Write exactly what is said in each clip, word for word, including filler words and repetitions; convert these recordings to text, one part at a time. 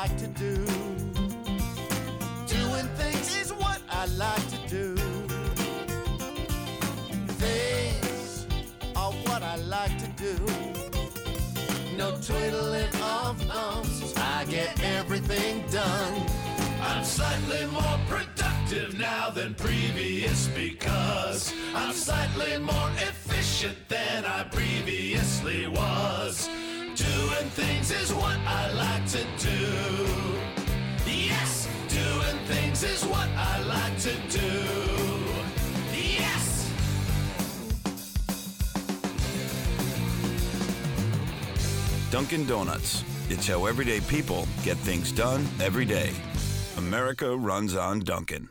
like to do. Doing things is what I like to do. Things are what I like to do. No twiddling of thumbs, I get everything done. I'm slightly more productive now than previous because I'm slightly more efficient than I previously was. Doing things is what I like to do. Yes, doing things is what I like to do. Yes. Dunkin' Donuts. It's how everyday people get things done every day. America runs on Dunkin'.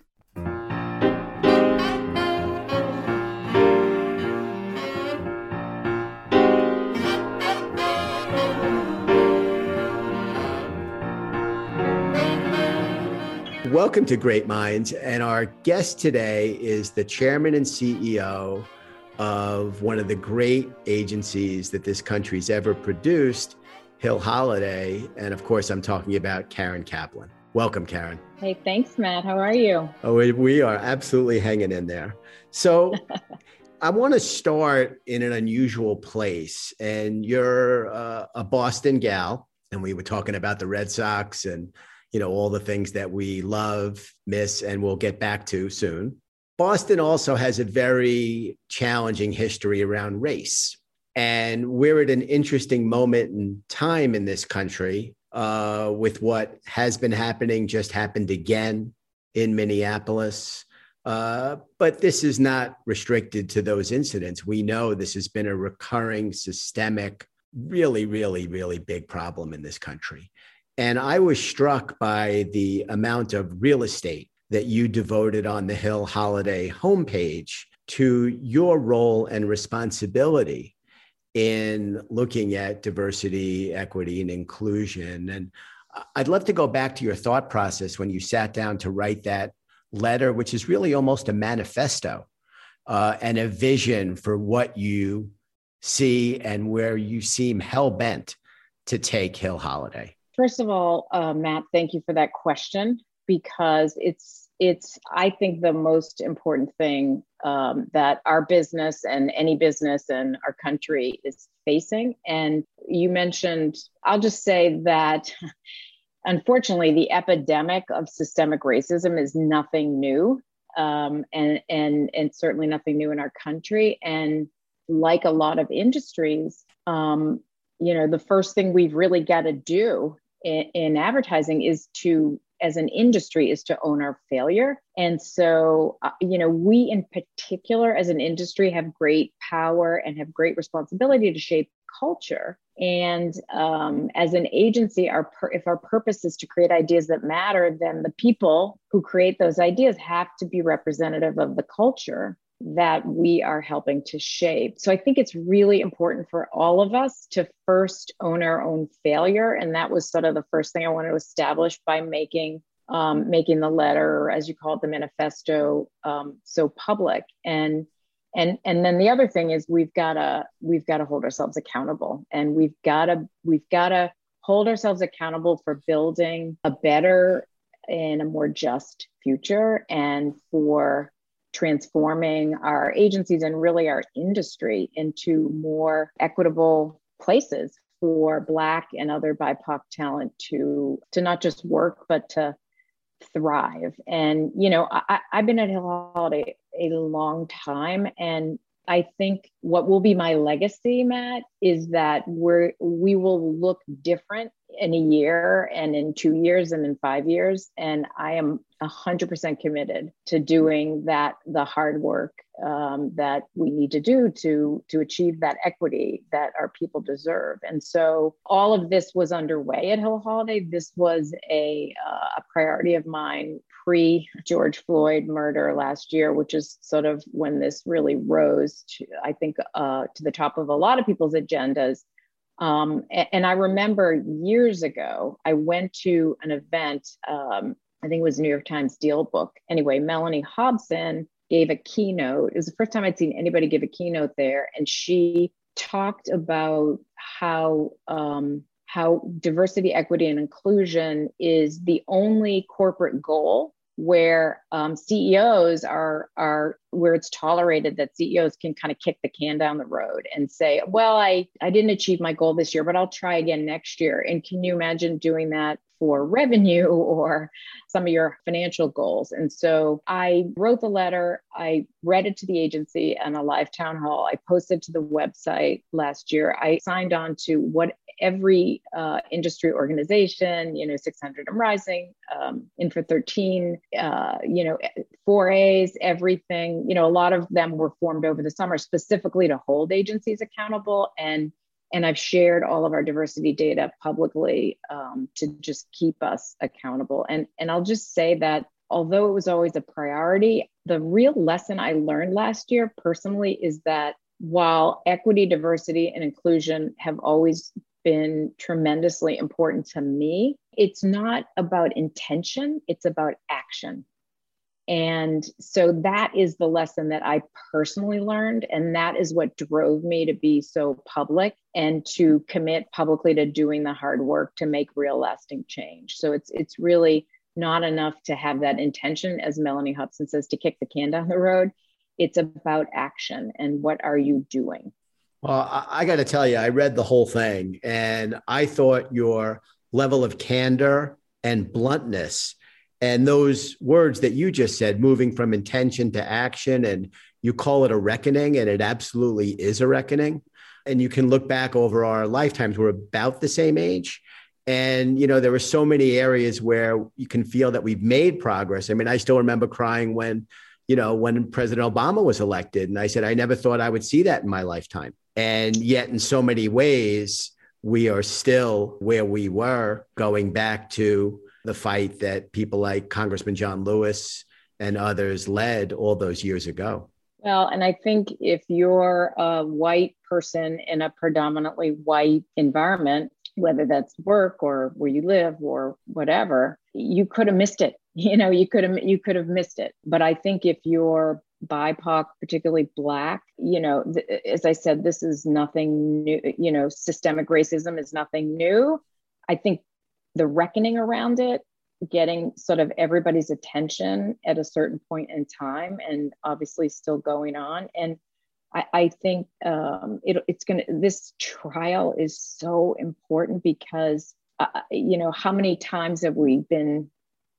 Welcome to Great Minds, and our guest today is the chairman and C E O of one of the great agencies that this country's ever produced, Hill Holiday, and of course, I'm talking about Karen Kaplan. Welcome, Karen. Hey, thanks, Matt. How are you? Oh, we are absolutely hanging in there. So I want to start in an unusual place, and you're uh, a Boston gal, and we were talking about the Red Sox and you know, all the things that we love, miss, and we'll get back to soon. Boston also has a very challenging history around race. And we're at an interesting moment in time in this country uh, with what has been happening, just happened again in Minneapolis. Uh, but this is not restricted to those incidents. We know this has been a recurring, systemic, really, really, really big problem in this country. And I was struck by the amount of real estate that you devoted on the Hill Holiday homepage to your role and responsibility in looking at diversity, equity, and inclusion. And I'd love to go back to your thought process when you sat down to write that letter, which is really almost a manifesto uh, and a vision for what you see and where you seem hell-bent to take Hill Holiday. First of all, uh, Matt, thank you for that question, because it's, it's I think, the most important thing um, that our business and any business in our country is facing. And you mentioned, I'll just say that, unfortunately, the epidemic of systemic racism is nothing new, um, and, and, and certainly nothing new in our country. And like a lot of industries, um, you know, the first thing we've really got to do In, in advertising is to, as an industry, is to own our failure. And so, uh, you know, we in particular as an industry have great power and have great responsibility to shape culture. And um, as an agency, our per- if our purpose is to create ideas that matter, then the people who create those ideas have to be representative of the culture that we are helping to shape. So I think it's really important for all of us to first own our own failure. And that was sort of the first thing I wanted to establish by making um, making the letter, or as you call it, the manifesto, um, so public. And and and then the other thing is we've gotta we've gotta hold ourselves accountable. And we've gotta we've gotta hold ourselves accountable for building a better and a more just future, and for transforming our agencies and really our industry into more equitable places for Black and other B I P O C talent to, to not just work, but to thrive. And, you know, I, I've been at Hill Holiday a long time. And I think what will be my legacy, Matt, is that we're, we will look different in a year and in two years and in five years. And I am one hundred percent committed to doing that, the hard work um, that we need to do to, to achieve that equity that our people deserve. And so all of this was underway at Hill Holiday. This was a, uh, a priority of mine pre-George Floyd murder last year, which is sort of when this really rose to, I think, uh, to the top of a lot of people's agendas. Um, and, and I remember years ago, I went to an event, um, I think it was New York Times Deal Book. Anyway, Melanie Hobson gave a keynote. It was the first time I'd seen anybody give a keynote there. And she talked about how um, how diversity, equity, and inclusion is the only corporate goal where um, C E Os are, are where it's tolerated that C E Os can kind of kick the can down the road and say, well, I, I didn't achieve my goal this year, but I'll try again next year. And can you imagine doing that for revenue or some of your financial goals? And so I wrote the letter, I read it to the agency and a live town hall. I posted to the website last year. I signed on to what every uh, industry organization, you know, six hundred and Rising, um, In for thirteen, uh, you know, four A's, everything, you know, a lot of them were formed over the summer specifically to hold agencies accountable. And And I've shared all of our diversity data publicly um, to just keep us accountable. And, and I'll just say that although it was always a priority, the real lesson I learned last year personally is that while equity, diversity, and inclusion have always been tremendously important to me, it's not about intention, it's about action. And so that is the lesson that I personally learned. And that is what drove me to be so public and to commit publicly to doing the hard work to make real lasting change. So it's it's really not enough to have that intention, as Melanie Hobson says, to kick the can down the road. It's about action and what are you doing? Well, I, I got to tell you, I read the whole thing and I thought your level of candor and bluntness and those words that you just said, moving from intention to action, and you call it a reckoning, and it absolutely is a reckoning. And you can look back over our lifetimes, we're about the same age. And, you know, there were so many areas where you can feel that we've made progress. I mean, I still remember crying when, you know, when President Obama was elected. And I said, I never thought I would see that in my lifetime. And yet in so many ways, we are still where we were going back to the fight that people like Congressman John Lewis and others led all those years ago. Well, and I think if you're a white person in a predominantly white environment, whether that's work or where you live or whatever, you could have missed it. You know, you could have you could have missed it. But I think if you're B I P O C, particularly Black, you know, th- as I said, this is nothing new. You know, systemic racism is nothing new. I think the reckoning around it, getting sort of everybody's attention at a certain point in time, and obviously still going on. And I, I think um, it, it's going to, this trial is so important because, uh, you know, how many times have we been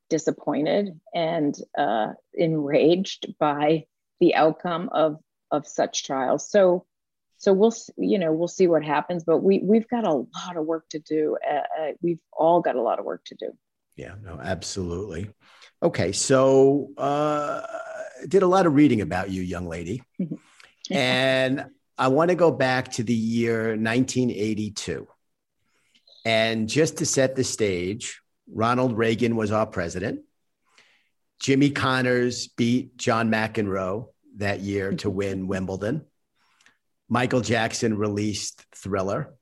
disappointed and uh, enraged by the outcome of, of such trials? So So we'll, you know, we'll see what happens, but we, we've got a lot of work to do. Uh, we've all got a lot of work to do. Yeah, no, absolutely. Okay. So uh, did a lot of reading about you, young lady. And I want to go back to the year nineteen eighty-two. And just to set the stage, Ronald Reagan was our president. Jimmy Connors beat John McEnroe that year to win Wimbledon. Michael Jackson released Thriller,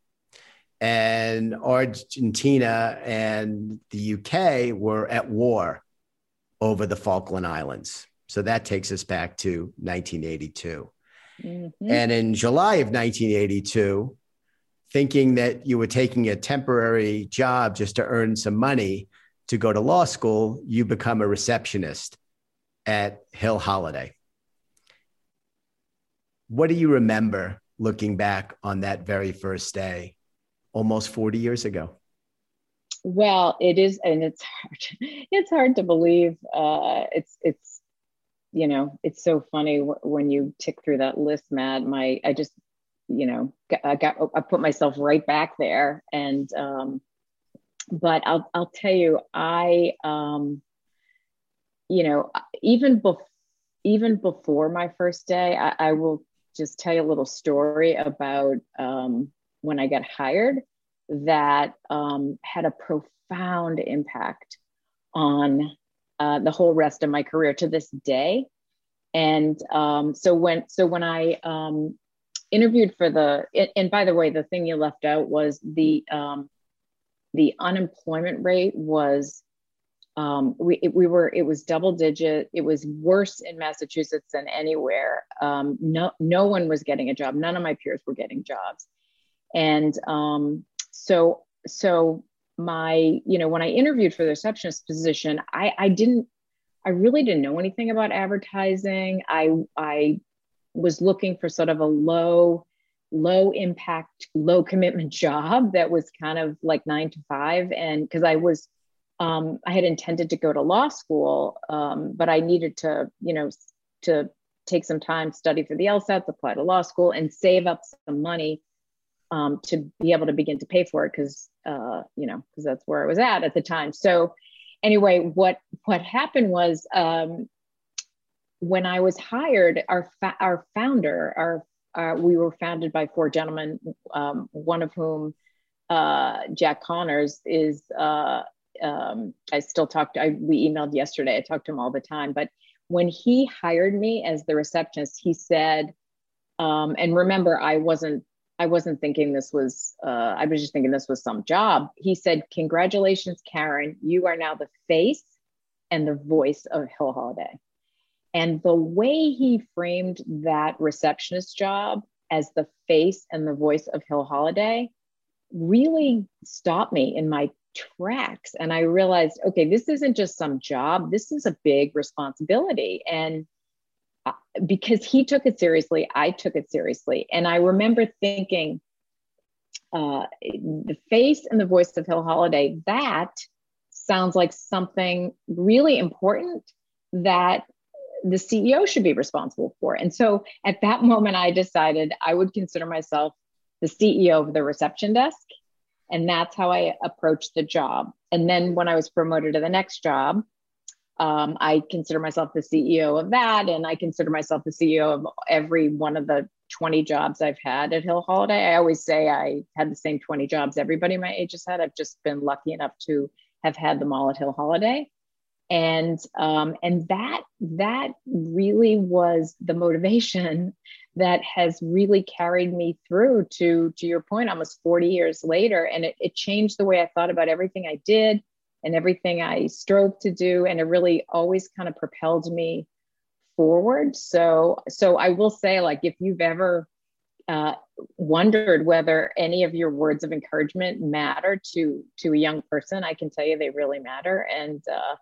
and Argentina and the U K were at war over the Falkland Islands. So that takes us back to nineteen eighty-two. Mm-hmm. And in July of nineteen eighty-two, thinking that you were taking a temporary job just to earn some money to go to law school, you become a receptionist at Hill Holiday. What do you remember looking back on that very first day, almost forty years ago? Well, it is, and it's hard. It's hard to believe. Uh, it's it's, you know, it's so funny w- when you tick through that list, Matt. My, I just, you know, I got, I put myself right back there, and um, but I'll I'll tell you, I, um, you know, even before even before my first day, I, I will. just tell you a little story about um, when I got hired that um, had a profound impact on uh, the whole rest of my career to this day. And um, so when so when I um, interviewed for the, and, and by the way, the thing you left out was the um, the unemployment rate was Um, we we were it was double digit. It was worse in Massachusetts than anywhere. Um, no no one was getting a job. None of my peers were getting jobs, and um, so so my, you know, when I interviewed for the receptionist position, I, I didn't, I really didn't know anything about advertising. I, I was looking for sort of a low, low impact, low commitment job that was kind of like nine to five. And cause I was, um, I had intended to go to law school, um, but I needed to, you know, to take some time, study for the LSATs, apply to law school, and save up some money um, to be able to begin to pay for it. Cause, uh, you know, cause that's where I was at at the time. So anyway, what, what happened was, um, when I was hired, our, our founder, our, Uh, we were founded by four gentlemen, um, one of whom, uh, Jack Connors, is, uh, um, I still talked, I, we emailed yesterday, I talked to him all the time. But when he hired me as the receptionist, he said, um, and remember, I wasn't, I wasn't thinking this was, uh, I was just thinking this was some job. He said, "Congratulations, Karen, you are now the face and the voice of Hill Holiday." And the way he framed that receptionist job as the face and the voice of Hill Holiday really stopped me in my tracks. And I realized, okay, this isn't just some job. This is a big responsibility. And because he took it seriously, I took it seriously. And I remember thinking, uh, the face and the voice of Hill Holiday, that sounds like something really important that the C E O should be responsible for. And so at that moment, I decided I would consider myself the C E O of the reception desk. And that's how I approached the job. And then when I was promoted to the next job, um, I consider myself the C E O of that. And I consider myself the C E O of every one of the twenty jobs I've had at Hill Holiday. I always say I had the same twenty jobs everybody my age has had. I've just been lucky enough to have had them all at Hill Holiday. And um, and that that really was the motivation that has really carried me through to, to your point, almost forty years later. And it, it changed the way I thought about everything I did and everything I strove to do. And it really always kind of propelled me forward. So, so I will say, like, if you've ever uh, wondered whether any of your words of encouragement matter to, to a young person, I can tell you they really matter. And uh,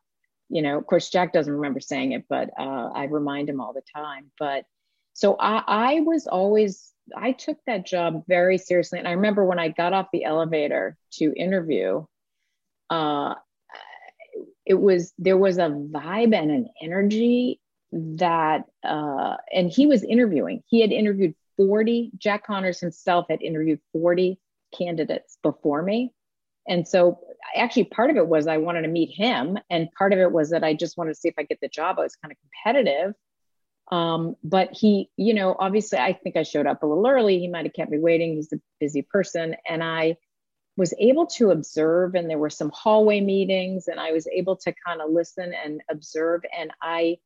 you know, of course, Jack doesn't remember saying it, but uh, I remind him all the time. But so I, I was always, I took that job very seriously. And I remember when I got off the elevator to interview, uh, it was, there was a vibe and an energy that, uh, and he was interviewing, he had interviewed forty, Jack Connors himself had interviewed forty candidates before me. And so actually part of it was I wanted to meet him. And part of it was that I just wanted to see if I get the job. I was kind of competitive. Um, but he, you know, obviously I think I showed up a little early. He might've kept me waiting. He's a busy person. And I was able to observe, and there were some hallway meetings, and I was able to kind of listen and observe. And I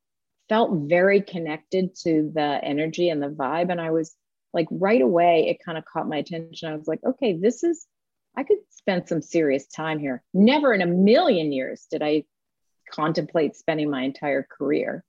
felt very connected to the energy and the vibe. And I was like, right away, it kind of caught my attention. I was like, okay, this is, I could spend some serious time here. Never in a million years did I contemplate spending my entire career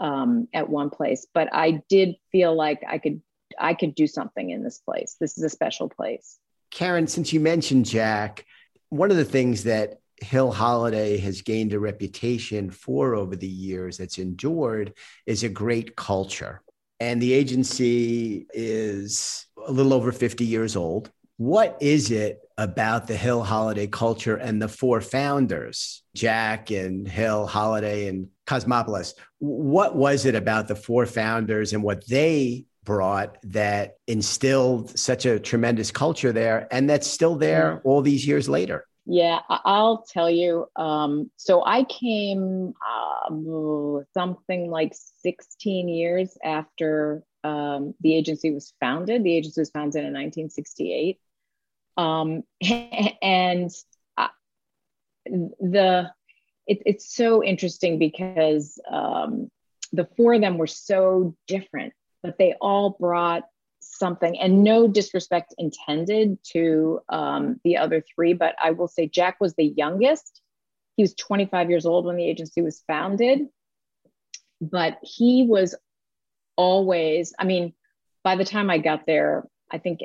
um, at one place, but I did feel like I could, I could do something in this place. This is a special place. Karen, since you mentioned Jack, one of the things that Hill Holiday has gained a reputation for over the years that's endured is a great culture. And the agency is a little over fifty years old. What is it about the Hill Holiday culture and the four founders, Jack and Hill Holiday and Cosmopolis? What was it about the four founders and what they brought that instilled such a tremendous culture there, and that's still there all these years later? Yeah, I'll tell you. Um, so I came uh, something like sixteen years after um, the agency was founded. The agency was founded in nineteen sixty-eight. Um, and I, the, it, it's so interesting because, um, the four of them were so different, but they all brought something, and no disrespect intended to, um, the other three, but I will say Jack was the youngest. He was twenty-five years old when the agency was founded, but he was always, I mean, by the time I got there, I think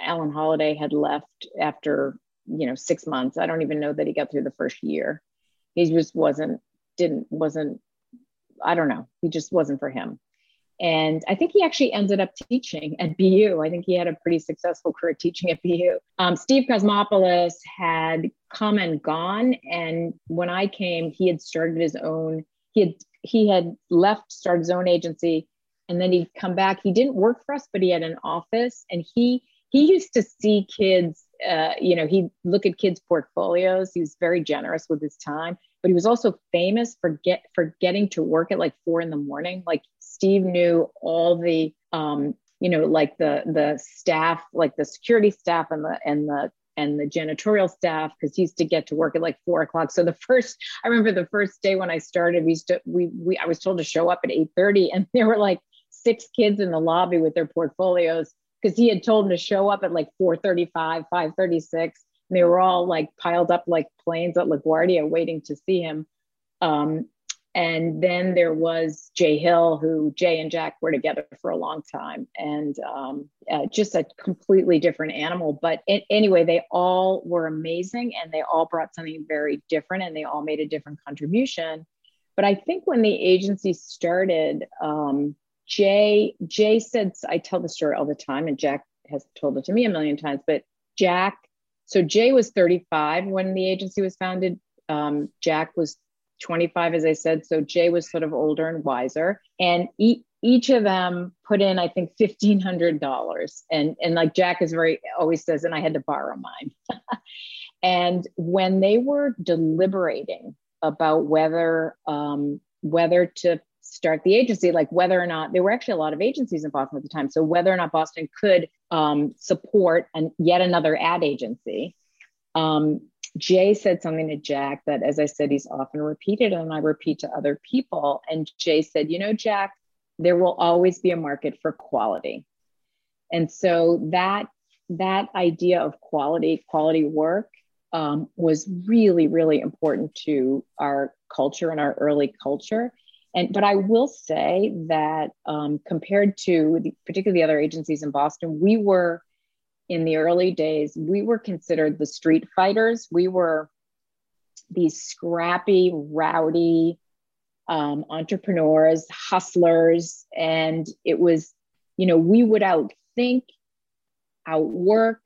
Alan Holiday had left after you know, six months. I don't even know that he got through the first year. He just wasn't, didn't, wasn't, I don't know. He just wasn't for him. And I think he actually ended up teaching at B U. I think he had a pretty successful career teaching at B U. Um, Steve Cosmopoulos had come and gone. And when I came, he had started his own, he had, he had left, started his own agency, and then he'd come back. He didn't work for us, but he had an office, and he, he used to see kids, uh, you know, he'd look at kids' portfolios. He was very generous with his time, but he was also famous for, get, for getting to work at like four in the morning. Like, Steve knew all the, um, you know, like the the staff, like the security staff and the and the and the janitorial staff, because he used to get to work at like four o'clock. So the first, I remember the first day when I started, we used to, we we I was told to show up at eight thirty, and there were like six kids in the lobby with their portfolios, because he had told them to show up at like four thirty five, five thirty six, and they were all like piled up like planes at LaGuardia waiting to see him. Um, And then there was Jay Hill, who Jay and Jack were together for a long time, and um, uh, just a completely different animal. But it, anyway, they all were amazing, and they all brought something very different, and they all made a different contribution. But I think when the agency started, um, Jay, Jay said, I tell the story all the time, and Jack has told it to me a million times, but Jack, so Jay was thirty-five when the agency was founded. Um, Jack was twenty-five, as I said. So Jay was sort of older and wiser, and e- each of them put in, I think, fifteen hundred dollars. And, and like Jack is very, always says, and I had to borrow mine. And when they were deliberating about whether, um, whether to start the agency, like whether or not, there were actually a lot of agencies in Boston at the time. So whether or not Boston could um, support an, yet another ad agency, um, Jay said something to Jack that, as I said, he's often repeated, and I repeat to other people. And Jay said, you know, Jack, there will always be a market for quality. And so that, that idea of quality, quality work um, was really, really important to our culture and our early culture. And, but I will say that um, compared to the, particularly the other agencies in Boston, we were, in the early days, we were considered the street fighters. We were these scrappy, rowdy um, entrepreneurs, hustlers. And it was, you know, we would outthink, outwork,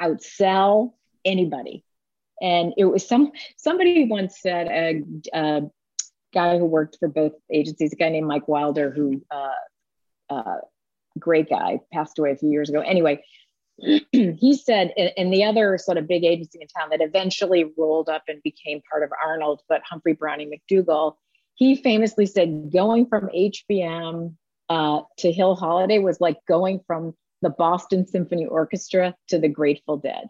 outsell anybody. And it was some, somebody once said, a, a guy who worked for both agencies, a guy named Mike Wilder, who, uh, uh, great guy, passed away a few years ago. Anyway, he said, and the other sort of big agency in town that eventually rolled up and became part of Arnold, but Humphrey Browning McDougall, he famously said going from H B M uh, to Hill Holiday was like going from the Boston Symphony Orchestra to the Grateful Dead.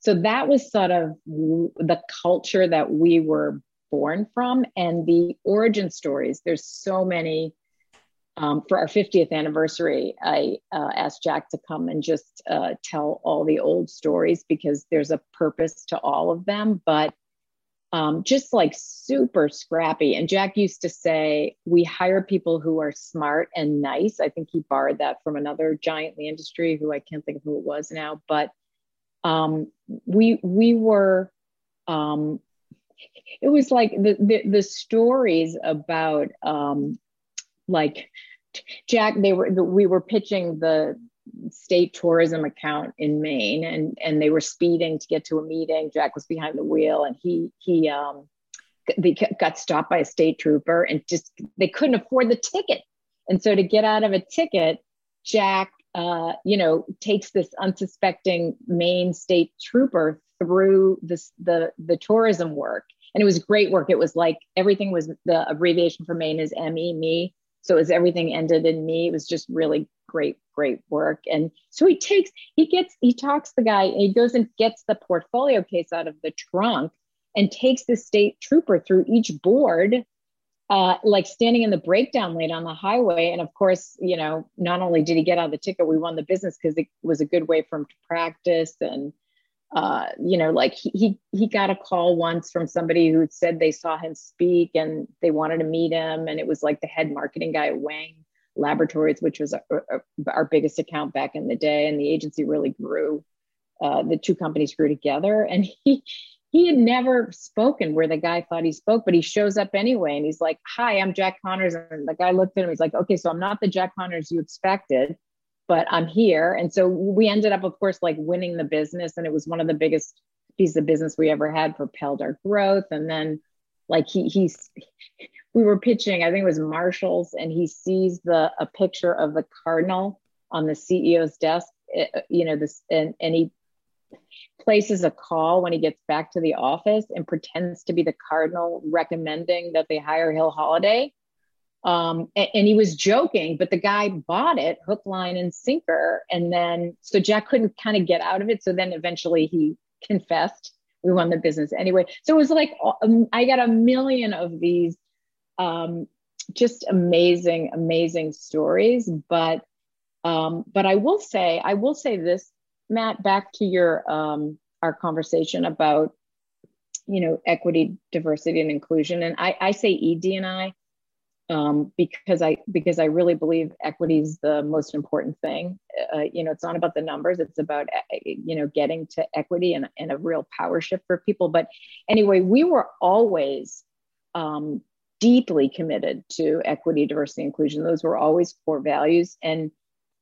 So that was sort of the culture that we were born from, and the origin stories. There's so many. Um, for our fiftieth anniversary, I uh, asked Jack to come and just uh, tell all the old stories, because there's a purpose to all of them, but um, just like super scrappy. And Jack used to say, we hire people who are smart and nice. I think he borrowed that from another giant in the industry who I can't think of who it was now, but um, we, we were, um, it was like the, the, the stories about, um, like Jack, they were, we were pitching the state tourism account in Maine, and, and they were speeding to get to a meeting. Jack was behind the wheel, and he, he, um, they got stopped by a state trooper, and just, they couldn't afford the ticket. And so to get out of a ticket, Jack, uh, you know, takes this unsuspecting Maine state trooper through this, the, the tourism work. And it was great work. It was like everything was, the abbreviation for Maine is M E, me. So it was everything ended in me. It was just really great, great work. And so he takes, he gets, he talks the guy, and he goes and gets the portfolio case out of the trunk and takes the state trooper through each board, uh, like standing in the breakdown lane on the highway. And of course, you know, not only did he get out of the ticket, we won the business because it was a good way for him to practice. And Uh, you know, like he, he he got a call once from somebody who said they saw him speak and they wanted to meet him. And it was like the head marketing guy at Wang Laboratories, which was a, a, our biggest account back in the day. And the agency really grew uh, the two companies grew together. And he he had never spoken where the guy thought he spoke, but he shows up anyway. And he's like, "Hi, I'm Jack Connors." And the guy looked at him. He's like, "Okay, so I'm not the Jack Connors you expected, but I'm here." And so we ended up, of course, like winning the business. And it was one of the biggest pieces of business we ever had, propelled our growth. And then like he, he's, we were pitching, I think it was Marshall's, and he sees the a picture of the Cardinal on the C E O's desk, you know, this, and, and he places a call when he gets back to the office and pretends to be the Cardinal recommending that they hire Hill Holiday. Um, and, and he was joking, but the guy bought it hook, line, and sinker. And then, so Jack couldn't kind of get out of it. So then eventually he confessed. We won the business anyway. So it was like, um, I got a million of these um, just amazing, amazing stories. But, um, but I will say, I will say this, Matt, back to your, um, our conversation about, you know, equity, diversity, and inclusion. And I, I say E D and I. Um, because I because I really believe equity is the most important thing. Uh, you know, it's not about the numbers; it's about you know getting to equity and, and a real power shift for people. But anyway, we were always um, deeply committed to equity, diversity, inclusion. Those were always core values, and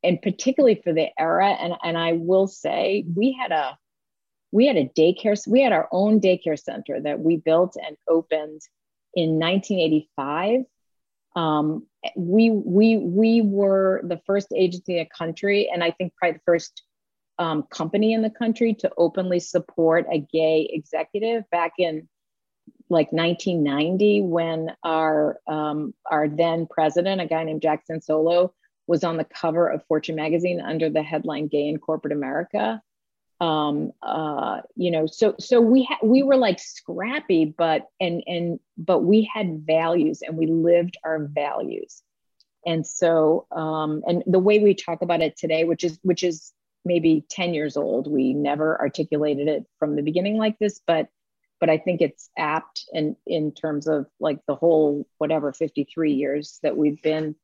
and particularly for the era. And and I will say we had a we had a daycare we had our own daycare center that we built and opened in nineteen eighty-five. Um, we, we, we were the first agency in the country, and I think probably the first um, company in the country to openly support a gay executive back in like nineteen ninety, when our, um, our then president, a guy named Jack Solo, was on the cover of Fortune magazine under the headline "Gay in Corporate America." Um, uh, you know, so, so we had, we were like scrappy, but, and, and, but we had values and we lived our values. And so, um, and the way we talk about it today, which is, which is maybe ten years old, we never articulated it from the beginning like this, but, but I think it's apt in, in terms of like the whole, whatever, fifty-three years that we've been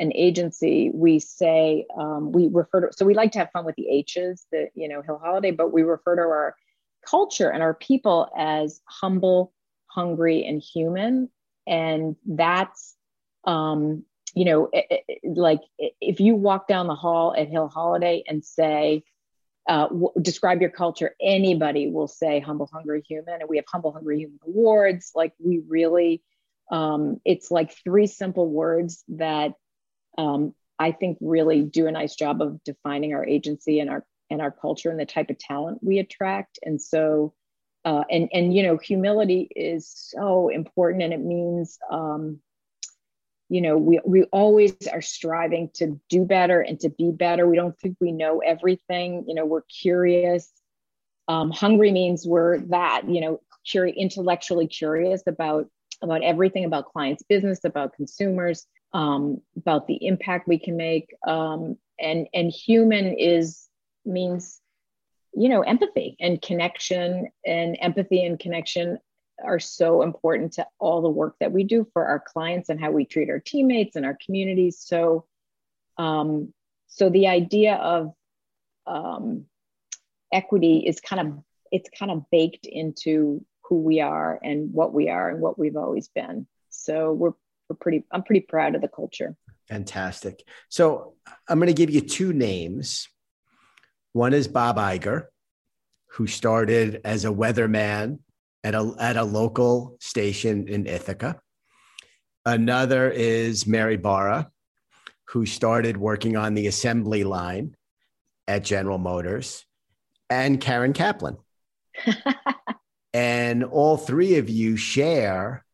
an agency. We say, um, we refer to, so we like to have fun with the H's, the, you know, Hill Holiday, but we refer to our culture and our people as humble, hungry, and human. And that's, um, you know, it, it, like if you walk down the hall at Hill Holiday and say, uh, w- describe your culture, anybody will say humble, hungry, human. And we have humble, hungry, human awards. Like we really, um, it's like three simple words that Um, I think really do a nice job of defining our agency and our and our culture and the type of talent we attract. And so, uh, and and you know, humility is so important, and it means, um, you know, we we always are striving to do better and to be better. We don't think we know everything. You know, we're curious. Um, hungry means we're that you know, curi- intellectually curious about about everything, about clients' business, about consumers. Um, about the impact we can make, um, and and human is means, you know, empathy and connection, and empathy and connection are so important to all the work that we do for our clients and how we treat our teammates and our communities. So, um, so the idea of um, equity is kind of it's kind of baked into who we are and what we are and what we've always been. So we're. We're pretty, I'm pretty proud of the culture. Fantastic. So I'm going to give you two names. One is Bob Iger, who started as a weatherman at a, at a local station in Ithaca. Another is Mary Barra, who started working on the assembly line at General Motors, and Karen Kaplan. And all three of you share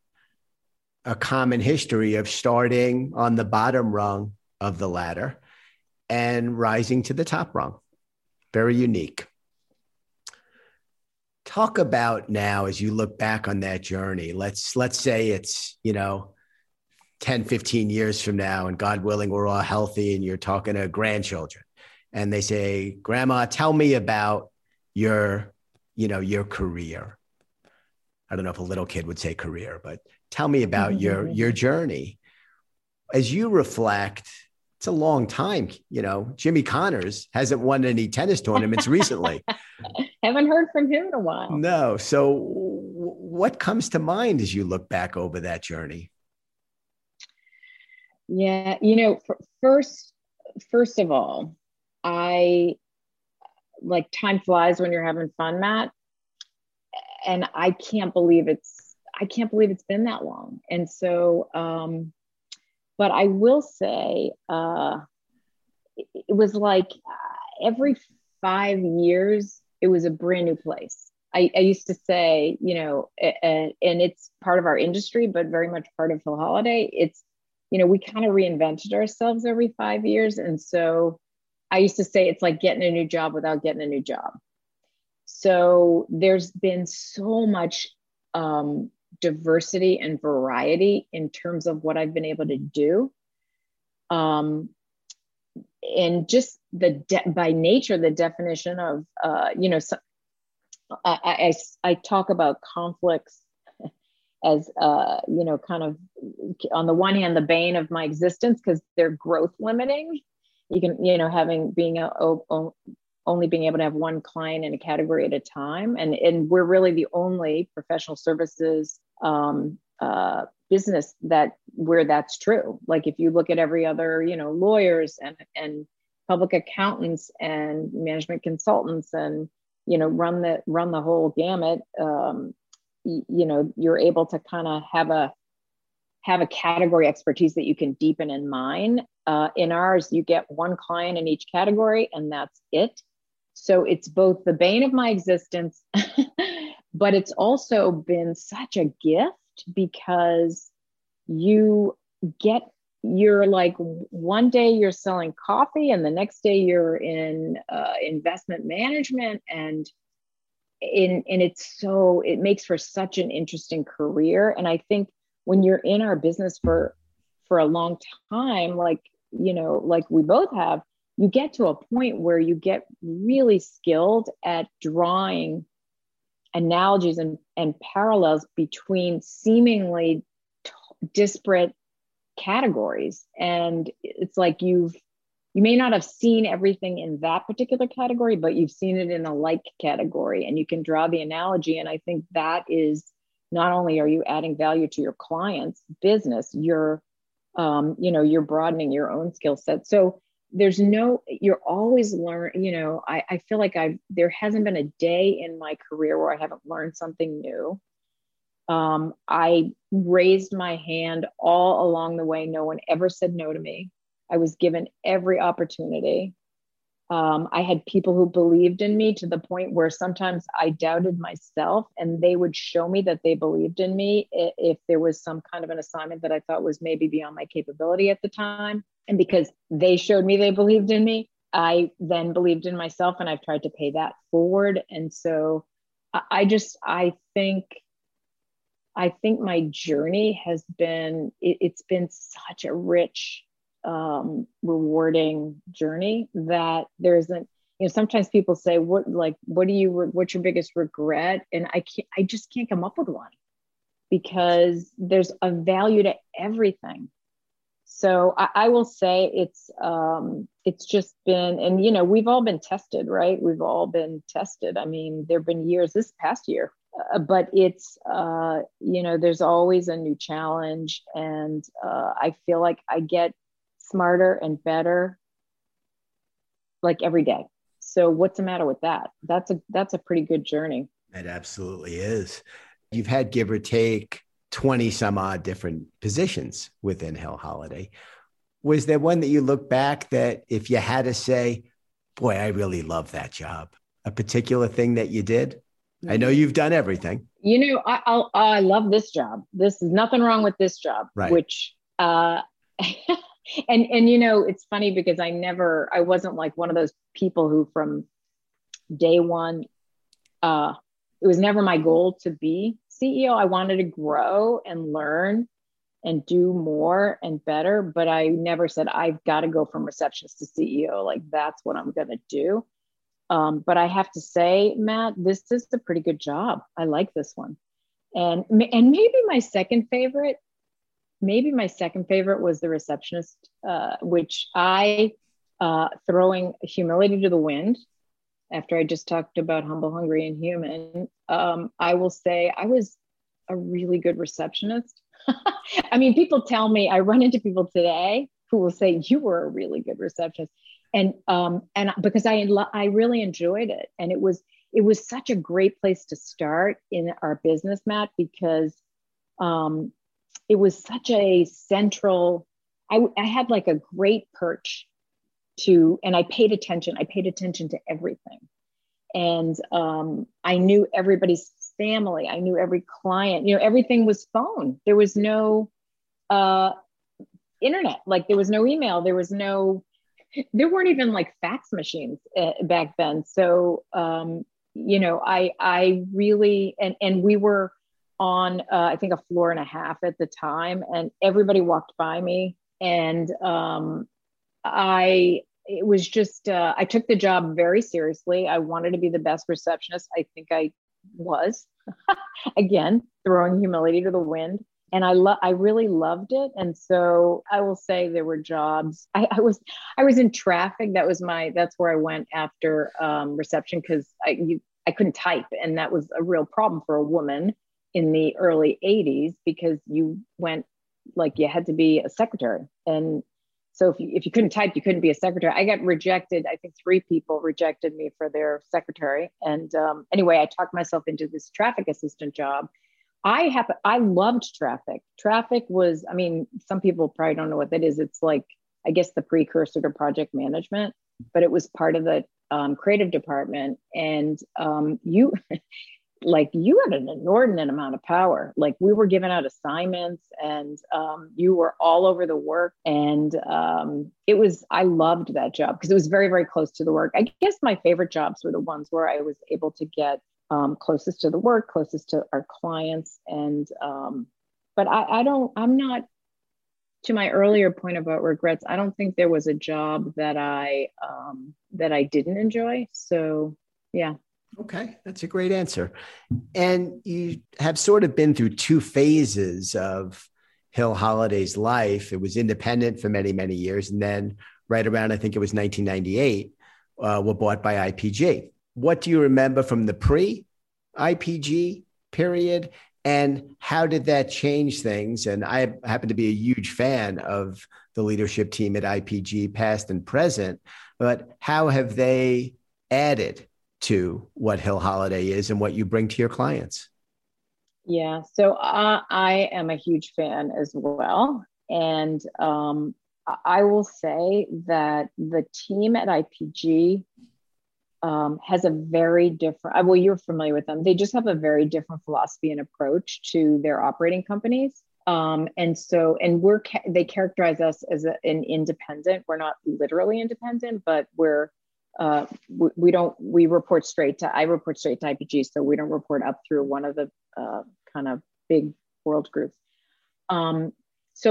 a common history of starting on the bottom rung of the ladder and rising to the top rung. Very unique. Talk about now, as you look back on that journey, let's, let's say it's, you know, ten, fifteen years from now, and God willing, we're all healthy and you're talking to grandchildren and they say, "Grandma, tell me about your, you know, your career." I don't know if a little kid would say career, but tell me about mm-hmm. your, your journey. As you reflect it's a long time. You know, Jimmy Connors hasn't won any tennis tournaments recently. Haven't heard from him in a while. No. So w- what comes to mind as you look back over that journey? Yeah. You know, f- first, first of all, I like time flies when you're having fun, Matt. And I can't believe it's, I can't believe it's been that long. And so, um, but I will say, uh, it, it was like uh, every five years, it was a brand new place. I, I used to say, you know, a, a, and it's part of our industry, but very much part of Hill Holiday. It's, you know, we kind of reinvented ourselves every five years. And so I used to say, it's like getting a new job without getting a new job. So there's been so much um, diversity and variety in terms of what I've been able to do. Um, and just the de- by nature, the definition of, uh, you know, so I, I, I talk about conflicts as, uh, you know, kind of on the one hand, the bane of my existence, because they're growth limiting. You can, you know, having, being a, a, a only being able to have one client in a category at a time. And, and we're really the only professional services um, uh, business that where that's true. Like if you look at every other, you know, lawyers and, and public accountants and management consultants and, you know, run the, run the whole gamut, um, you, you know, you're able to kind of have a, have a category expertise that you can deepen in mine. Uh, in ours, you get one client in each category and that's it. So it's both the bane of my existence, but it's also been such a gift because you get, you're like one day you're selling coffee and the next day you're in uh, investment management and in, and it's so, it makes for such an interesting career. And I think when you're in our business for, for a long time, like, you know, like we both have, you get to a point where you get really skilled at drawing analogies and, and parallels between seemingly t- disparate categories. And it's like you've, you may not have seen everything in that particular category, but you've seen it in a like category and you can draw the analogy. And I think that is, not only are you adding value to your client's business, you're, um, you know, you're broadening your own skill set. So there's no, you're always learning, you know, I, I feel like I've, there hasn't been a day in my career where I haven't learned something new. Um, I raised my hand all along the way. No one ever said no to me. I was given every opportunity. Um, I had people who believed in me to the point where sometimes I doubted myself and they would show me that they believed in me if, if there was some kind of an assignment that I thought was maybe beyond my capability at the time. And because they showed me they believed in me, I then believed in myself and I've tried to pay that forward. And so I, I just, I think, I think my journey has been, it, it's been such a rich um, rewarding journey that there isn't, you know, sometimes people say, what, like, what do you, what's your biggest regret? And I can't, I just can't come up with one because there's a value to everything. So I, I will say it's, um, it's just been, and, you know, we've all been tested, right? We've all been tested. I mean, there've been years this past year, uh, but it's, uh, you know, there's always a new challenge. And, uh, I feel like I get smarter and better like every day. So what's the matter with that? That's a, that's a pretty good journey. It absolutely is. You've had give or take twenty some odd different positions within Hill Holiday. Was there one that you look back that if you had to say, boy, I really love that job, a particular thing that you did? Mm-hmm. I know you've done everything. You know, I, I'll, I love this job. This is nothing wrong with this job, right. which, uh, And, and, you know, it's funny because I never, I wasn't like one of those people who from day one, uh, it was never my goal to be C E O. I wanted to grow and learn and do more and better, but I never said, I've got to go from receptionist to C E O. Like, that's what I'm going to do. Um, but I have to say, Matt, this is a pretty good job. I like this one. And, and maybe my second favorite Maybe my second favorite was The Receptionist, uh, which I, uh, throwing humility to the wind, after I just talked about humble, hungry, and human, um, I will say I was a really good receptionist. I mean, people tell me, I run into people today who will say, you were a really good receptionist. And um, and because I I really enjoyed it. And it was it was such a great place to start in our business, Matt, because um, it was such a central, I, I had like a great perch to, and I paid attention. I paid attention to everything. And um, I knew everybody's family. I knew every client, you know, everything was phone. There was no uh, internet, like there was no email. There was no, there weren't even like fax machines uh, back then. So, um, you know, I, I really, and, and we were on, uh, I think a floor and a half at the time, and everybody walked by me. And um, I, it was just, uh, I took the job very seriously. I wanted to be the best receptionist. I think I was, again, throwing humility to the wind. And I love, I really loved it. And so I will say there were jobs. I, I was, I was in traffic. That was my, that's where I went after um, reception. Cause I, you, I couldn't type. And that was a real problem for a woman in the early eighties, because you went like, you had to be a secretary. And so if you, if you couldn't type, you couldn't be a secretary. I got rejected. I think three people rejected me for their secretary. And um, anyway, I talked myself into this traffic assistant job. I have, I loved traffic. Traffic was, I mean, some people probably don't know what that is. It's like, I guess the precursor to project management, but it was part of the um, creative department. And um, you, like you had an inordinate amount of power. Like we were giving out assignments, and um, you were all over the work. And um, it was, I loved that job because it was very, very close to the work. I guess my favorite jobs were the ones where I was able to get Um, closest to the work, closest to our clients. And, um, but I, I don't, I'm not, to my earlier point about regrets, I don't think there was a job that I, um, that I didn't enjoy. So, yeah. Okay. That's a great answer. And you have sort of been through two phases of Hill Holiday's life. It was independent for many, many years. And then right around, I think it was nineteen ninety-eight, uh, were bought by I P G. What do you remember from the pre-I P G period, and how did that change things? And I happen to be a huge fan of the leadership team at I P G, past and present, but how have they added to what Hill Holiday is and what you bring to your clients? Yeah, so uh, I am a huge fan as well. And um, I will say that the team at I P G Um, has a very different, well, you're familiar with them. They just have a very different philosophy and approach to their operating companies. Um, and so, and we're, they characterize us as a, an independent. We're not literally independent, but we're, uh, we, we don't, we report straight to, I report straight to I P G. So we don't report up through one of the uh, kind of big world groups. Um, So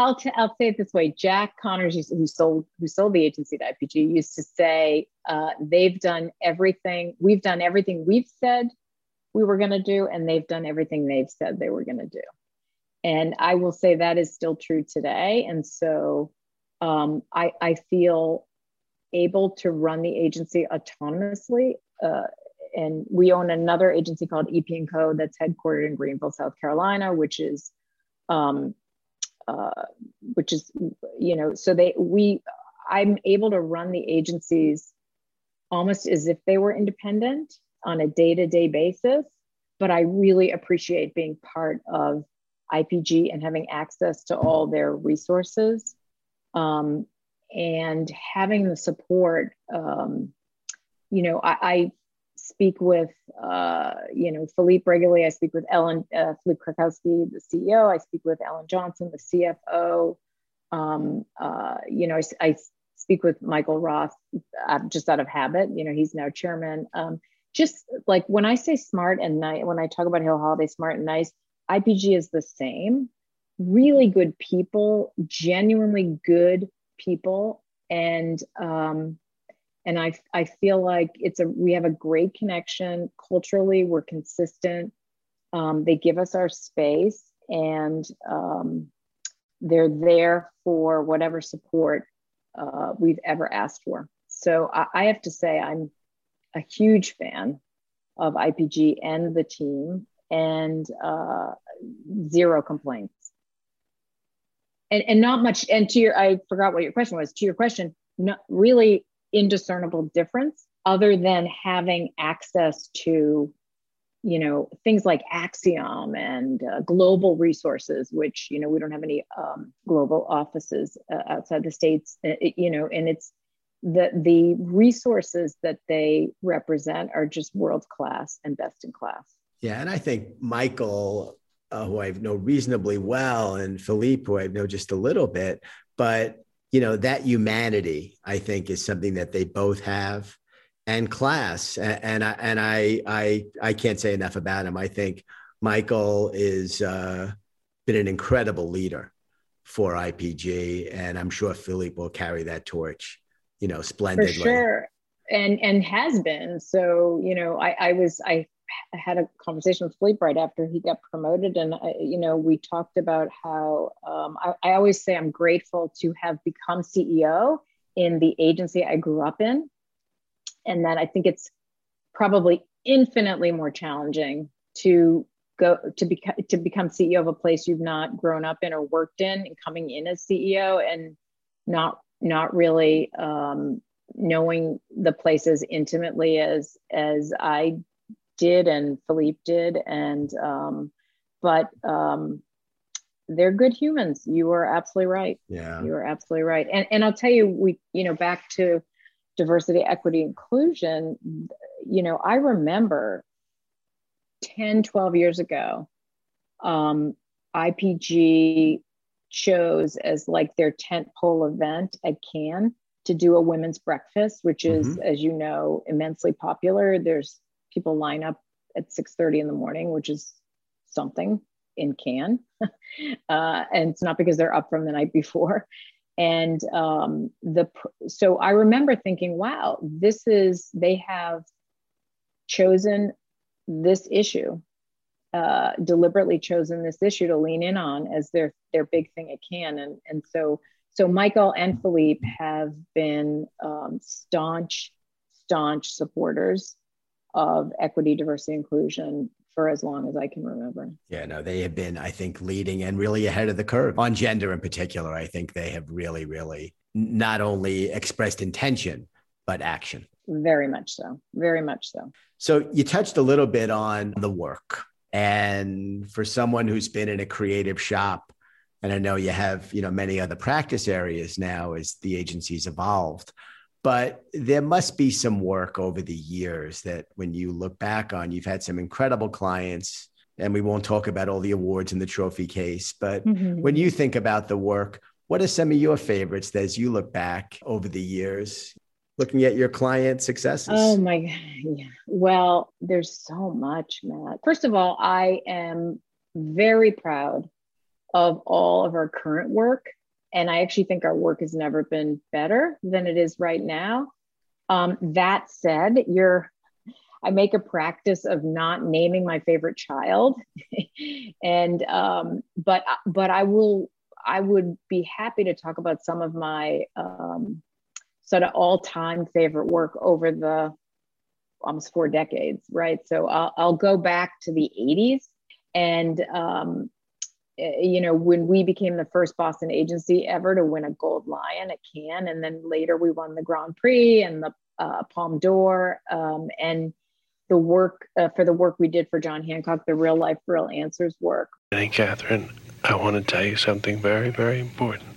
I'll t- I'll say it this way: Jack Connors, who sold who sold the agency to I P G, used to say uh, they've done everything we've done everything we've said we were going to do, and they've done everything they've said they were going to do. And I will say that is still true today. And so um, I I feel able to run the agency autonomously. Uh, and we own another agency called E P and Co that's headquartered in Greenville, South Carolina, which is um, Uh, which is, you know, so they, we, I'm able to run the agencies almost as if they were independent on a day-to-day basis, but I really appreciate being part of I P G and having access to all their resources um, and having the support. Um, you know, I, I speak with, uh, you know, Philippe regularly. I speak with Ellen, uh, Philippe Krakowski, the C E O. I speak with Ellen Johnson, the C F O. Um, uh, you know, I, I speak with Michael Roth uh, just out of habit. You know, he's now chairman. Um, just like when I say smart and nice, when I talk about Hill Holiday, smart and nice, I P G is the same. Really good people, genuinely good people. And, um, And I, I feel like it's a, we have a great connection culturally. We're consistent. Um, they give us our space, and um, They're there for whatever support uh, we've ever asked for. So I, I have to say I'm a huge fan of I P G and the team, and uh, zero complaints. And, and not much, and to your, I forgot what your question was, to your question, not really indiscernible difference other than having access to, you know, things like Axiom and uh, global resources, which, you know, we don't have any um, global offices uh, outside the States, uh, you know, and it's the, the resources that they represent are just world-class and best in class. Yeah, and I think Michael, Uh, who I know reasonably well, and Philippe, who I know just a little bit, but you know, that humanity, I think, is something that they both have, and class. And, and I and I I I can't say enough about him. I think Michael is uh, been an incredible leader for I P G, and I'm sure Philippe will carry that torch, you know, splendidly. For sure, and and has been. So you know, I I was I. I had a conversation with Philippe right after he got promoted. And, I, you know, we talked about how um, I, I always say I'm grateful to have become C E O in the agency I grew up in. And that I think it's probably infinitely more challenging to go to, beca- to become C E O of a place you've not grown up in or worked in, and coming in as C E O and not, not really um, knowing the place as intimately as, as I did and Philippe did, and um, but um, they're good humans. You are absolutely right. Yeah, you are absolutely right. And and I'll tell you, we you know back to diversity, equity, inclusion. You know, I remember ten, twelve years ago, um, I P G chose as like their tentpole event at Cannes to do a women's breakfast, which is, mm-hmm. as you know, immensely popular. There's people line up at six thirty in the morning, which is something in Cannes. uh, and it's not because they're up from the night before. And um, the so I remember thinking, wow, this is, they have chosen this issue, uh, deliberately chosen this issue to lean in on as their their big thing at Cannes. And, and so, so Michael and Philippe have been um, staunch, staunch supporters of equity, diversity, inclusion for as long as I can remember. Yeah, no, they have been, I think, leading and really ahead of the curve on gender in particular. I think they have really, really not only expressed intention, but action. Very much so, very much so. So you touched a little bit on the work, and for someone who's been in a creative shop, and I know you have, you know, many other practice areas now as the agency's evolved, but there must be some work over the years that when you look back on, you've had some incredible clients, and we won't talk about all the awards in the trophy case, but mm-hmm. when you think about the work, what are some of your favorites that as you look back over the years, looking at your client successes? Oh my God. Yeah. Well, there's so much, Matt. First of all, I am very proud of all of our current work. And I actually think our work has never been better than it is right now. Um, that said, you're, I make a practice of not naming my favorite child, and um, but but I will I would be happy to talk about some of my um, sort of all-time favorite work over the almost four decades, right? So I'll, I'll go back to the eighties and. Um, You know, when we became the first Boston agency ever to win a Gold Lion at Cannes, and then later we won the Grand Prix and the uh, Palme d'Or, um, and the work uh, for the work we did for John Hancock, the Real Life, Real Answers work. Hey, Catherine, I want to tell you something very, very important.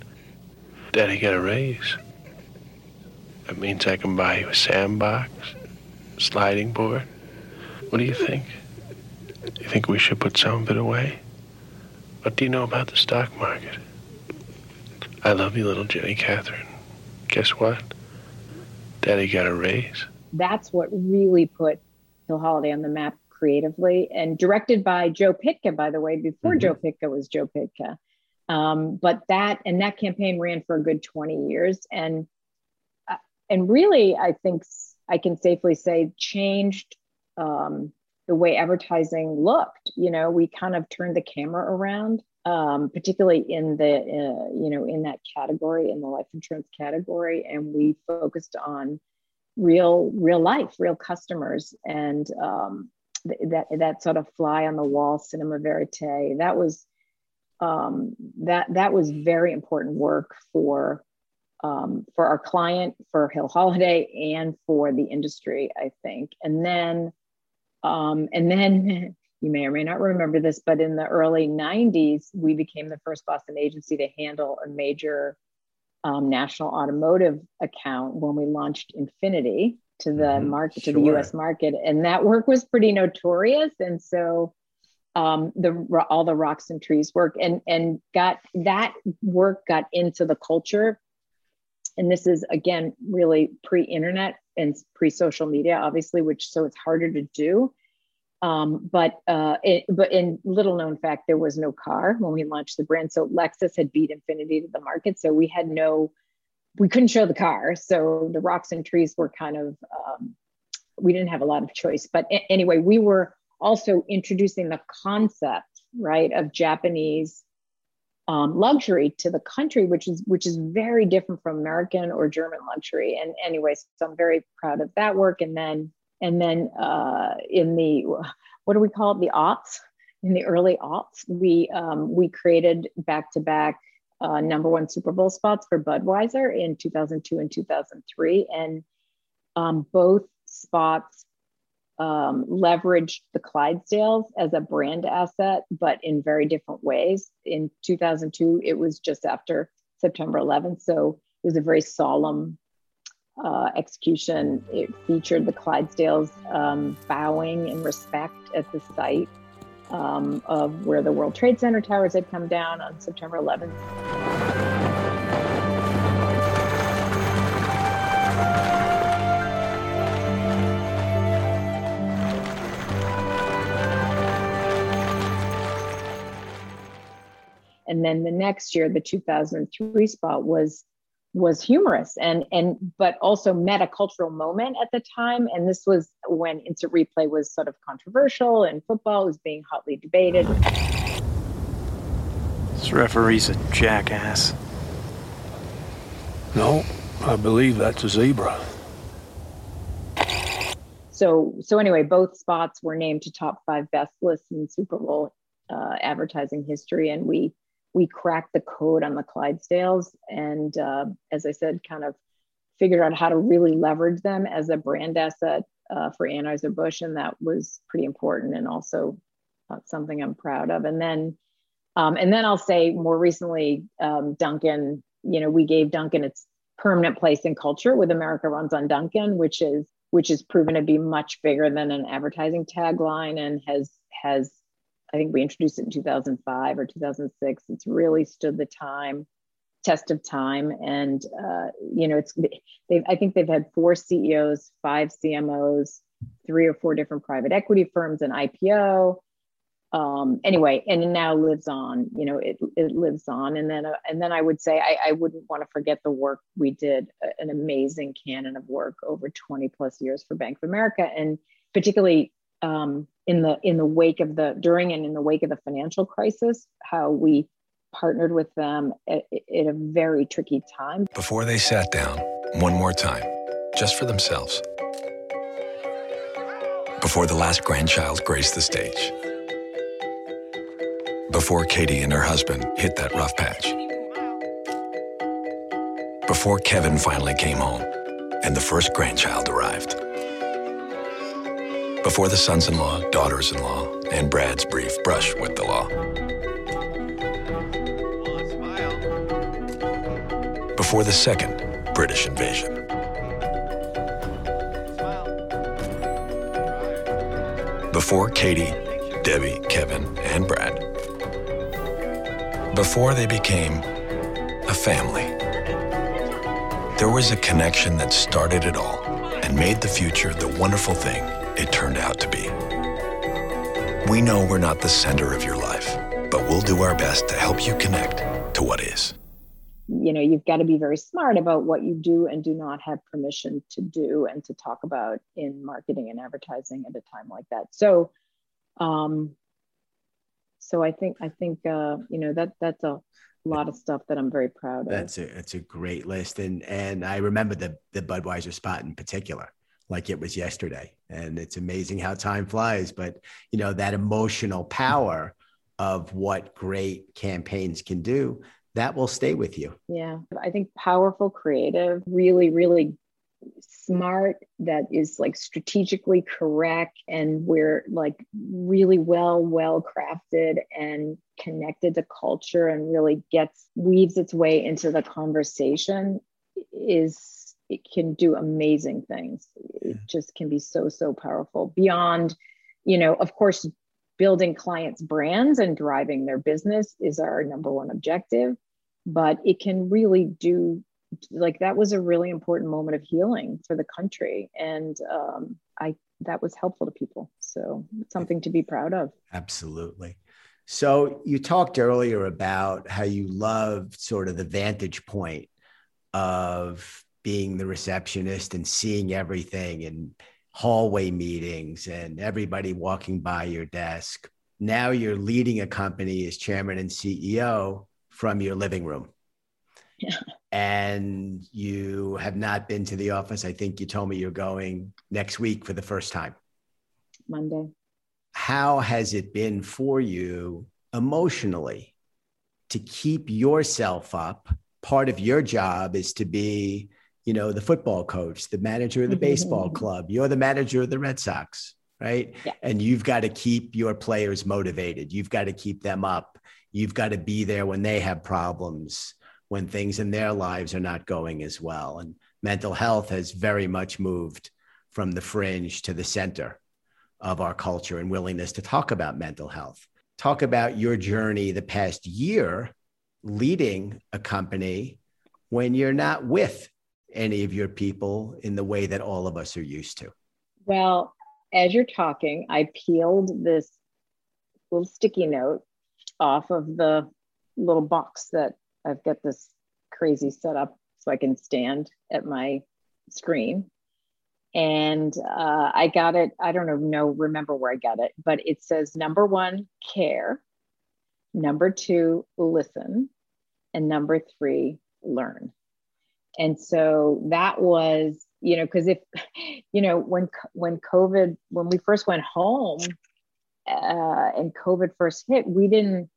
Daddy got a raise. That means I can buy you a sandbox, sliding board. What do you think? You think we should put some of it away? What do you know about the stock market? I love you, little Jenny Catherine. Guess what? Daddy got a raise. That's what really put Hill Holiday on the map creatively, and directed by Joe Pitka, by the way, before mm-hmm. Joe Pitka was Joe Pitka. Um, but that, and that campaign ran for a good twenty years. And, uh, and really, I think I can safely say changed um, the way advertising looked. You know, we kind of turned the camera around, um, particularly in the, uh, you know, in that category, in the life insurance category. And we focused on real, real life, real customers. And um, th- that, that sort of fly on the wall, cinema verite, that was, um, that, that was very important work for, um, for our client, for Hill Holiday, and for the industry, I think. And then, um, and then you may or may not remember this, but in the early nineties, we became the first Boston agency to handle a major um, national automotive account when we launched Infiniti to the mm, market, to sure. the U S market. And that work was pretty notorious. And so um, the, all the rocks and trees work and, and got that work got into the culture. And this is, again, really pre-internet and pre-social media, obviously, which so it's harder to do. Um, but uh, it, but in little known fact, there was no car when we launched the brand. So Lexus had beat Infiniti to the market. So we had no, we couldn't show the car. So the rocks and trees were kind of, um, we didn't have a lot of choice. But a- anyway, we were also introducing the concept, right, of Japanese Um, luxury to the country, which is which is very different from American or German luxury. And anyway, so I'm very proud of that work. And then and then uh, in the, what do we call it? The aughts, in the early aughts, we um, we created back-to-back uh, number one Super Bowl spots for Budweiser in two thousand two and two thousand three. And um, both spots Um, leveraged the Clydesdales as a brand asset, but in very different ways. In two thousand two, it was just after September eleventh. So it was a very solemn uh, execution. It featured the Clydesdales um, bowing in respect at the site um, of where the World Trade Center towers had come down on September eleventh. And then the next year, the two thousand three spot was was humorous and and but also met a cultural moment at the time. And this was when instant replay was sort of controversial and football was being hotly debated. This referee's a jackass. No, I believe that's a zebra. So so anyway, both spots were named to top five best lists in Super Bowl uh, advertising history, and we. We cracked the code on the Clydesdales and, uh, as I said, kind of figured out how to really leverage them as a brand asset uh, for Anheuser-Busch. And that was pretty important and also something I'm proud of. And then um, and then I'll say more recently, um, Dunkin', you know, we gave Dunkin' its permanent place in culture with America Runs on Dunkin', which is which is proven to be much bigger than an advertising tagline and has has. I think we introduced it in two thousand five or two thousand six. It's really stood the time, test of time. And, uh, you know, it's. They've, I think they've had four C E Os, five C M Os, three or four different private equity firms, an I P O. Um, anyway, and it now lives on, you know, it it lives on. And then uh, and then I would say I, I wouldn't want to forget the work we did, uh, an amazing canon of work over twenty plus years for Bank of America, and particularly Um, in the in the wake of the during and in the wake of the financial crisis, how we partnered with them at, at a very tricky time. Before they sat down one more time, just for themselves. Before the last grandchild graced the stage. Before Katie and her husband hit that rough patch. Before Kevin finally came home and the first grandchild arrived. Before the sons-in-law, daughters-in-law, and Brad's brief brush with the law. Before the second British invasion. Before Katie, Debbie, Kevin, and Brad. Before they became a family. There was a connection that started it all and made the future the wonderful thing it turned out to be. We know we're not the center of your life, but we'll do our best to help you connect to what is. you know, you've got to be very smart about what you do and do not have permission to do and to talk about in marketing and advertising at a time like that. So, um, so I think, I think, uh, you know, that that's a lot of stuff that I'm very proud of. That's a, that's a great list. And, and I remember the, the Budweiser spot in particular, like it was yesterday, and it's amazing how time flies, but you know, that emotional power of what great campaigns can do, that will stay with you. Yeah. I think powerful, creative, really, really smart, that is like strategically correct, and we're like really well, well crafted and connected to culture, and really gets, weaves its way into the conversation, is, it can do amazing things. Yeah. It just can be so, so powerful beyond, you know, of course, building clients' brands and driving their business is our number one objective, but it can really do, like, that was a really important moment of healing for the country. And um, I, that was helpful to people. So it's something to be proud of. Absolutely. So you talked earlier about how you love sort of the vantage point of being the receptionist and seeing everything, and hallway meetings, and everybody walking by your desk. Now you're leading a company as chairman and C E O from your living room. Yeah. And you have not been to the office. I think you told me you're going next week for the first time. Monday. How has it been for you emotionally to keep yourself up? Part of your job is to be, you know, the football coach, the manager of the baseball club, you're the manager of the Red Sox, right? Yeah. And you've got to keep your players motivated. You've got to keep them up. You've got to be there when they have problems, when things in their lives are not going as well. And mental health has very much moved from the fringe to the center of our culture and willingness to talk about mental health. Talk about your journey the past year leading a company when you're not with any of your people in the way that all of us are used to? Well, as you're talking, I peeled this little sticky note off of the little box that I've got this crazy setup so I can stand at my screen. And uh, I got it, I don't know, no, remember where I got it, but it says, number one, care. Number two, listen. And number three, learn. And so that was, you know, because if, you know, when when COVID, when we first went home uh, and COVID first hit, we didn't,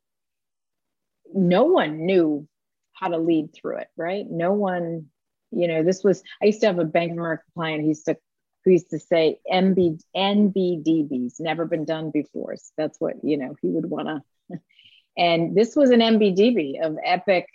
no one knew how to lead through it, right? No one, you know, this was, I used to have a Bank of America client who used to, who used to say, N B D B's, never been done before. So that's what, you know, he would want to, and this was an N B D B of epic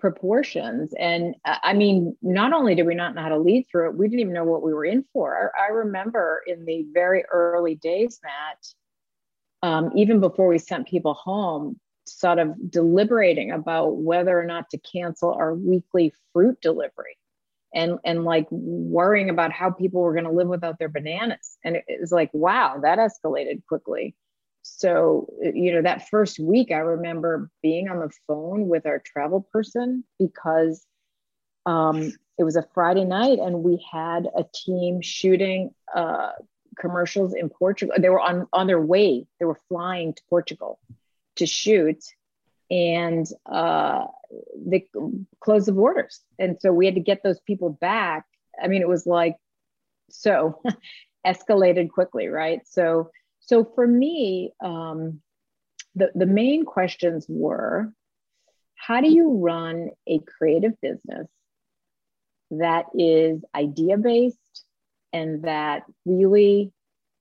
proportions. And uh, I mean, not only did we not know how to lead through it, we didn't even know what we were in for. I, I remember in the very early days that um, even before we sent people home, sort of deliberating about whether or not to cancel our weekly fruit delivery, and, and like worrying about how people were going to live without their bananas. And it, it was like, wow, that escalated quickly. So, you know, that first week, I remember being on the phone with our travel person because um, it was a Friday night and we had a team shooting uh, commercials in Portugal. They were on, on their way. They were flying to Portugal to shoot, and uh, they closed the borders. And so we had to get those people back. I mean, it was like, so escalated quickly, right? So So for me, um, the, the main questions were, how do you run a creative business that is idea-based and that really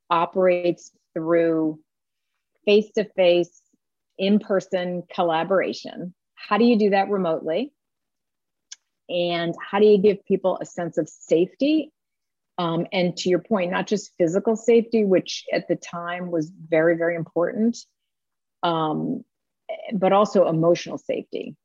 operates through face-to-face, in-person collaboration? How do you do that remotely? And how do you give people a sense of safety? Um, and to your point, not just physical safety, which at the time was very, very important, um, but also emotional safety,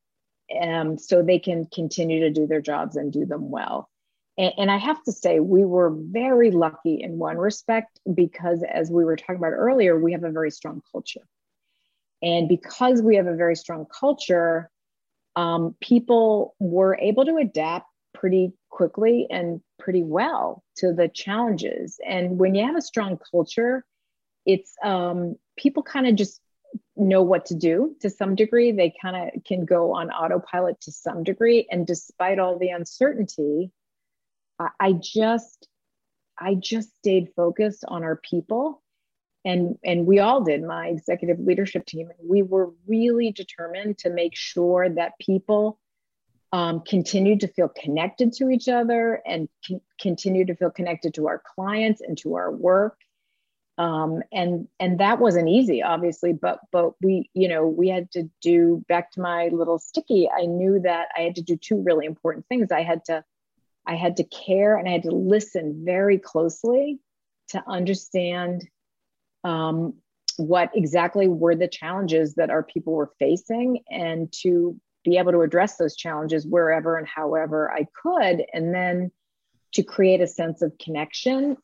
um, so they can continue to do their jobs and do them well. And, and I have to say, we were very lucky in one respect, because as we were talking about earlier, we have a very strong culture. And because we have a very strong culture, um, people were able to adapt pretty quickly and pretty well to the challenges. And when you have a strong culture, it's um, people kind of just know what to do to some degree. They kind of can go on autopilot to some degree. And despite all the uncertainty, I, I just, I just stayed focused on our people. And, and we all did, my executive leadership team. And we were really determined to make sure that people um, continued to feel connected to each other and c- continue to feel connected to our clients and to our work. Um, and, and that wasn't easy, obviously, but, but we, you know, we had to do, back to my little sticky, I knew that I had to do two really important things. I had to, I had to care and I had to listen very closely to understand Um, what exactly were the challenges that our people were facing, and to be able to address those challenges wherever and however I could, and then to create a sense of connection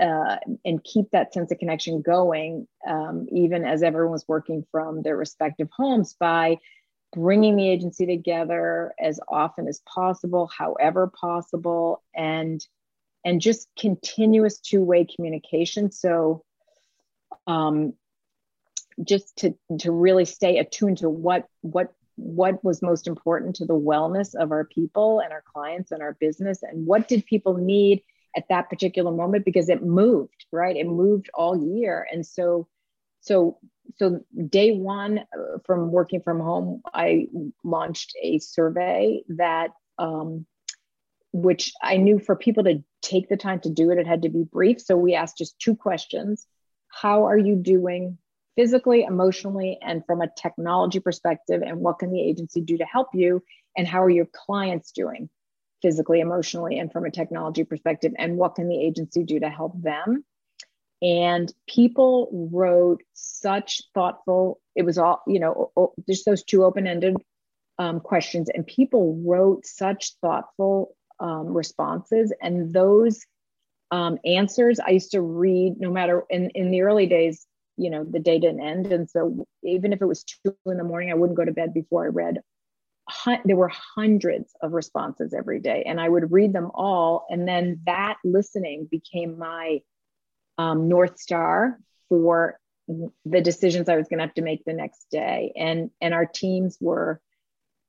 uh, and keep that sense of connection going, um, even as everyone was working from their respective homes, by bringing the agency together as often as possible, however possible, and, and just continuous two-way communication. So Um, just to, to really stay attuned to what, what, what was most important to the wellness of our people and our clients and our business, and what did people need at that particular moment, because it moved, right? It moved all year. And so, so, so day one uh, from working from home, I launched a survey that, um, which I knew for people to take the time to do it, it had to be brief. So we asked just two questions. How are you doing physically, emotionally, and from a technology perspective? And what can the agency do to help you? And how are your clients doing physically, emotionally, and from a technology perspective? And what can the agency do to help them? And people wrote such thoughtful, it was all, you know, just those two open-ended um, questions. And people wrote such thoughtful um, responses. And those Um, answers I used to read, no matter, in, in the early days, you know, the day didn't end. And so even if it was two in the morning, I wouldn't go to bed before I read. There were hundreds of responses every day, and I would read them all. And then that listening became my um, North Star for the decisions I was going to have to make the next day. And, and our teams were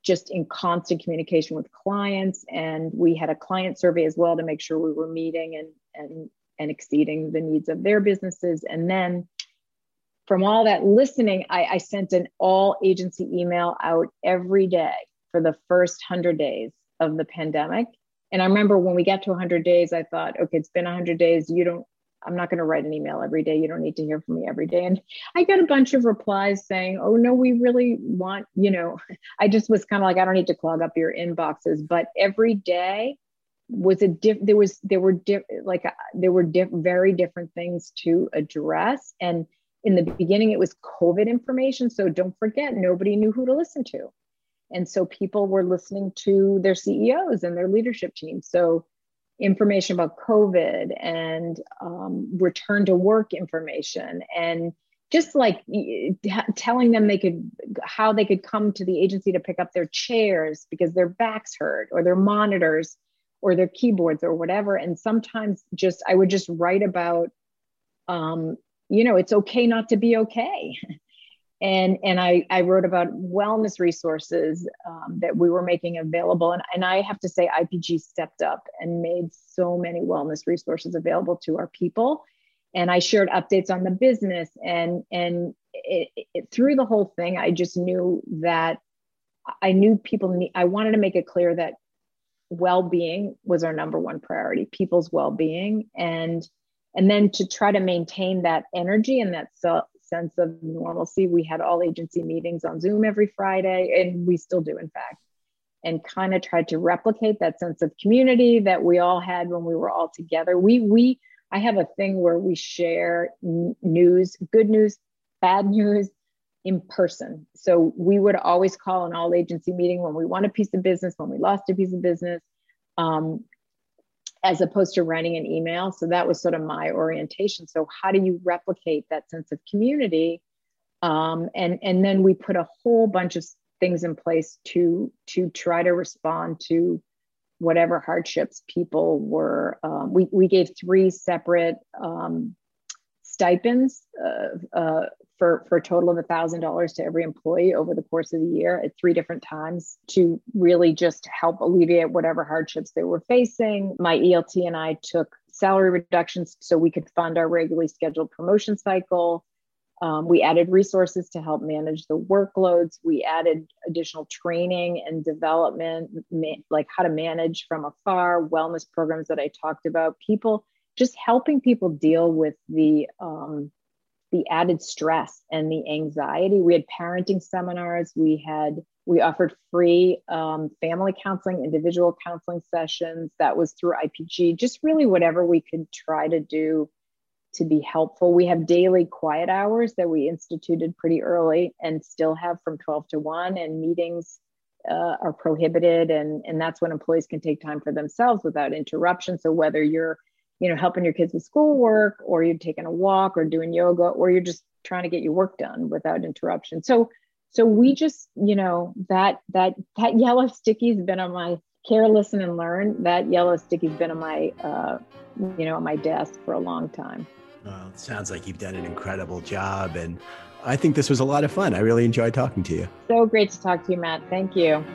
just in constant communication with clients. And we had a client survey as well to make sure we were meeting and, and, and exceeding the needs of their businesses. And then from all that listening, I, I sent an all agency email out every day for the first hundred days of the pandemic. And I remember when we got to hundred days, I thought, okay, it's been hundred days. You don't, I'm not going to write an email every day. You don't need to hear from me every day. And I got a bunch of replies saying, oh, no, we really want, you know, I just was kind of like, I don't need to clog up your inboxes. But every day was a diff, there was, there were diff, like, uh, there were diff, very different things to address. And in the beginning, it was COVID information. So don't forget, nobody knew who to listen to. And so people were listening to their C E Os and their leadership team. So information about COVID and um, return to work information, and just like t- telling them they could, how they could come to the agency to pick up their chairs because their backs hurt, or their monitors or their keyboards or whatever. And sometimes just, I would just write about, um, you know, it's okay not to be okay. And, and I, I wrote about wellness resources um, that we were making available. And, and I have to say, I P G stepped up and made so many wellness resources available to our people. And I shared updates on the business. And, and it, it, through the whole thing, I just knew that I knew people need, I wanted to make it clear that well-being was our number one priority, people's well-being. And, and then to try to maintain that energy and that self, sense of normalcy. We had all agency meetings on Zoom every Friday, and we still do, in fact, and kind of tried to replicate that sense of community that we all had when we were all together. We, we, I have a thing where we share n- news, good news, bad news in person. So we would always call an all agency meeting when we won a piece of business, when we lost a piece of business, um, as opposed to writing an email. So that was sort of my orientation. So how do you replicate that sense of community? Um, and, and then we put a whole bunch of things in place to to try to respond to whatever hardships people were. Um, we we gave three separate um, stipends uh, uh, for for a total of a thousand dollars to every employee over the course of the year at three different times to really just help alleviate whatever hardships they were facing. My E L T and I took salary reductions so we could fund our regularly scheduled promotion cycle. Um, we added resources to help manage the workloads. We added additional training and development, ma- like how to manage from afar, wellness programs that I talked about, people, just helping people deal with the, um, the added stress and the anxiety. We had parenting seminars. We had, we offered free um, family counseling, individual counseling sessions. That was through I P G, just really whatever we could try to do to be helpful. We have daily quiet hours that we instituted pretty early and still have from twelve to one, and meetings uh, are prohibited. And, and that's when employees can take time for themselves without interruption. So whether you're, you know, helping your kids with schoolwork, or you're taking a walk or doing yoga, or you're just trying to get your work done without interruption. So, so we just, you know, that, that, that yellow sticky has been on my care, listen, and learn. That yellow sticky has been on my, uh, you know, on my desk for a long time. Well, it sounds like you've done an incredible job, and I think this was a lot of fun. I really enjoyed talking to you. So great to talk to you, Matt. Thank you.